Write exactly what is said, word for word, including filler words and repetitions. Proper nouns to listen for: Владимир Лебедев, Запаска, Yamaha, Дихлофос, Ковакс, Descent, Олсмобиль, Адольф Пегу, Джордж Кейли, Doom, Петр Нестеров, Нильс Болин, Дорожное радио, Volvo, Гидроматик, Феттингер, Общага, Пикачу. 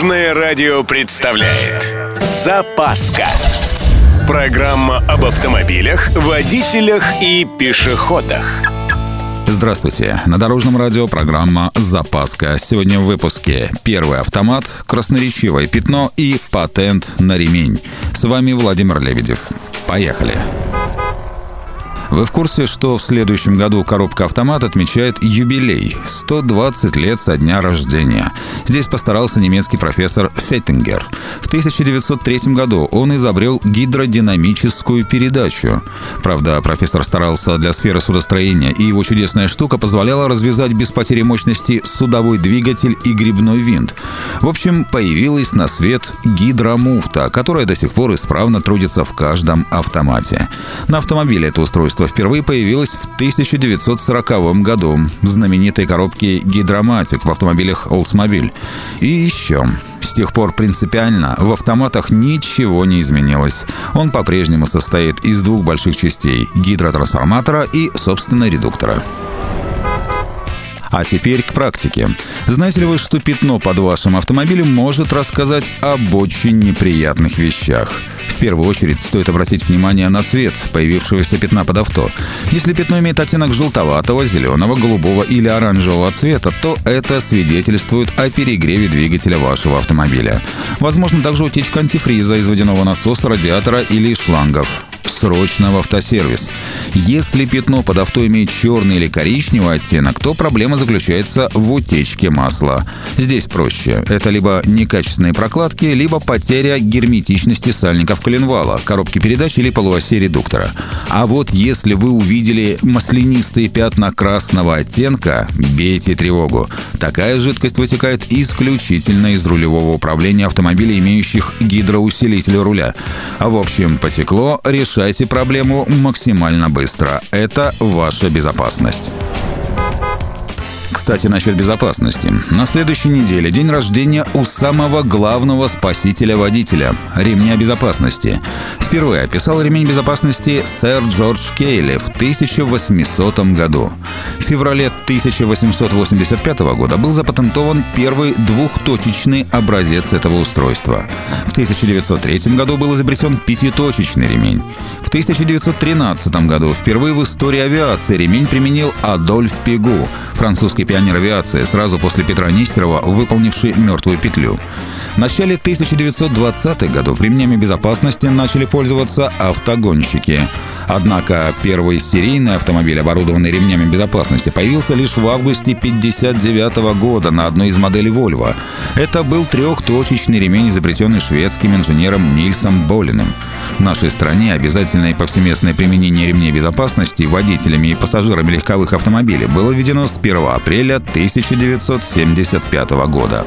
Дорожное радио представляет «Запаска». Программа об автомобилях, водителях и пешеходах. Здравствуйте. На Дорожном радио программа «Запаска». Сегодня в выпуске первый автомат, красноречивое пятно и патент на ремень. С вами Владимир Лебедев. Поехали. Вы в курсе, что в следующем году коробка-автомат отмечает юбилей – сто двадцать лет со дня рождения. Здесь постарался немецкий профессор Феттингер. В тысяча девятьсот третьем году он изобрел гидродинамическую передачу. Правда, профессор старался для сферы судостроения, и его чудесная штука позволяла развязать без потери мощности судовой двигатель и гребной винт. В общем, появилась на свет гидромуфта, которая до сих пор исправно трудится в каждом автомате. На автомобиле это устройство впервые появилась в тысяча девятьсот сороковом году в знаменитой коробке «Гидроматик» в автомобилях «Олсмобиль». И еще. С тех пор принципиально в автоматах ничего не изменилось. Он по-прежнему состоит из двух больших частей – гидротрансформатора и, собственно, редуктора. А теперь к практике. Знаете ли вы, что пятно под вашим автомобилем может рассказать об очень неприятных вещах? В первую очередь стоит обратить внимание на цвет появившегося пятна под авто. Если пятно имеет оттенок желтоватого, зеленого, голубого или оранжевого цвета, то это свидетельствует о перегреве двигателя вашего автомобиля. Возможно также утечка антифриза из водяного насоса, радиатора или шлангов. Срочно в автосервис. Если пятно под авто имеет черный или коричневый оттенок, то проблема заключается в утечке масла. Здесь проще. Это либо некачественные прокладки, либо потеря герметичности сальников коленвала, коробки передач или полуоси редуктора. А вот если вы увидели маслянистые пятна красного оттенка, бейте тревогу. Такая жидкость вытекает исключительно из рулевого управления автомобилей, имеющих гидроусилитель руля. А в общем, потекло, решайте проблему максимально быстро. Это ваша безопасность. Кстати, насчет безопасности. На следующей неделе день рождения у самого главного спасителя водителя – ремня безопасности. Впервые описал ремень безопасности сэр Джордж Кейли в тысяча восьмисотом году. В феврале тысяча восемьсот восемьдесят пятого года был запатентован первый двухточечный образец этого устройства. В тысяча девятьсот третьем году был изобретен пятиточечный ремень. В тысяча девятьсот тринадцатом году впервые в истории авиации ремень применил Адольф Пегу, французский пионер авиации, сразу после Петра Нестерова, выполнивший «Мертвую петлю». В начале тысяча девятьсот двадцатых годов ремнями безопасности начали пользоваться автогонщики. Однако первый серийный автомобиль, оборудованный ремнями безопасности, появился лишь в августе тысяча девятьсот пятьдесят девятого года на одной из моделей Volvo. Это был трехточечный ремень, изобретенный шведским инженером Нильсом Болиным. В нашей стране обязательное и повсеместное применение ремней безопасности водителями и пассажирами легковых автомобилей было введено с первого апреля тысяча девятьсот семьдесят пятого года.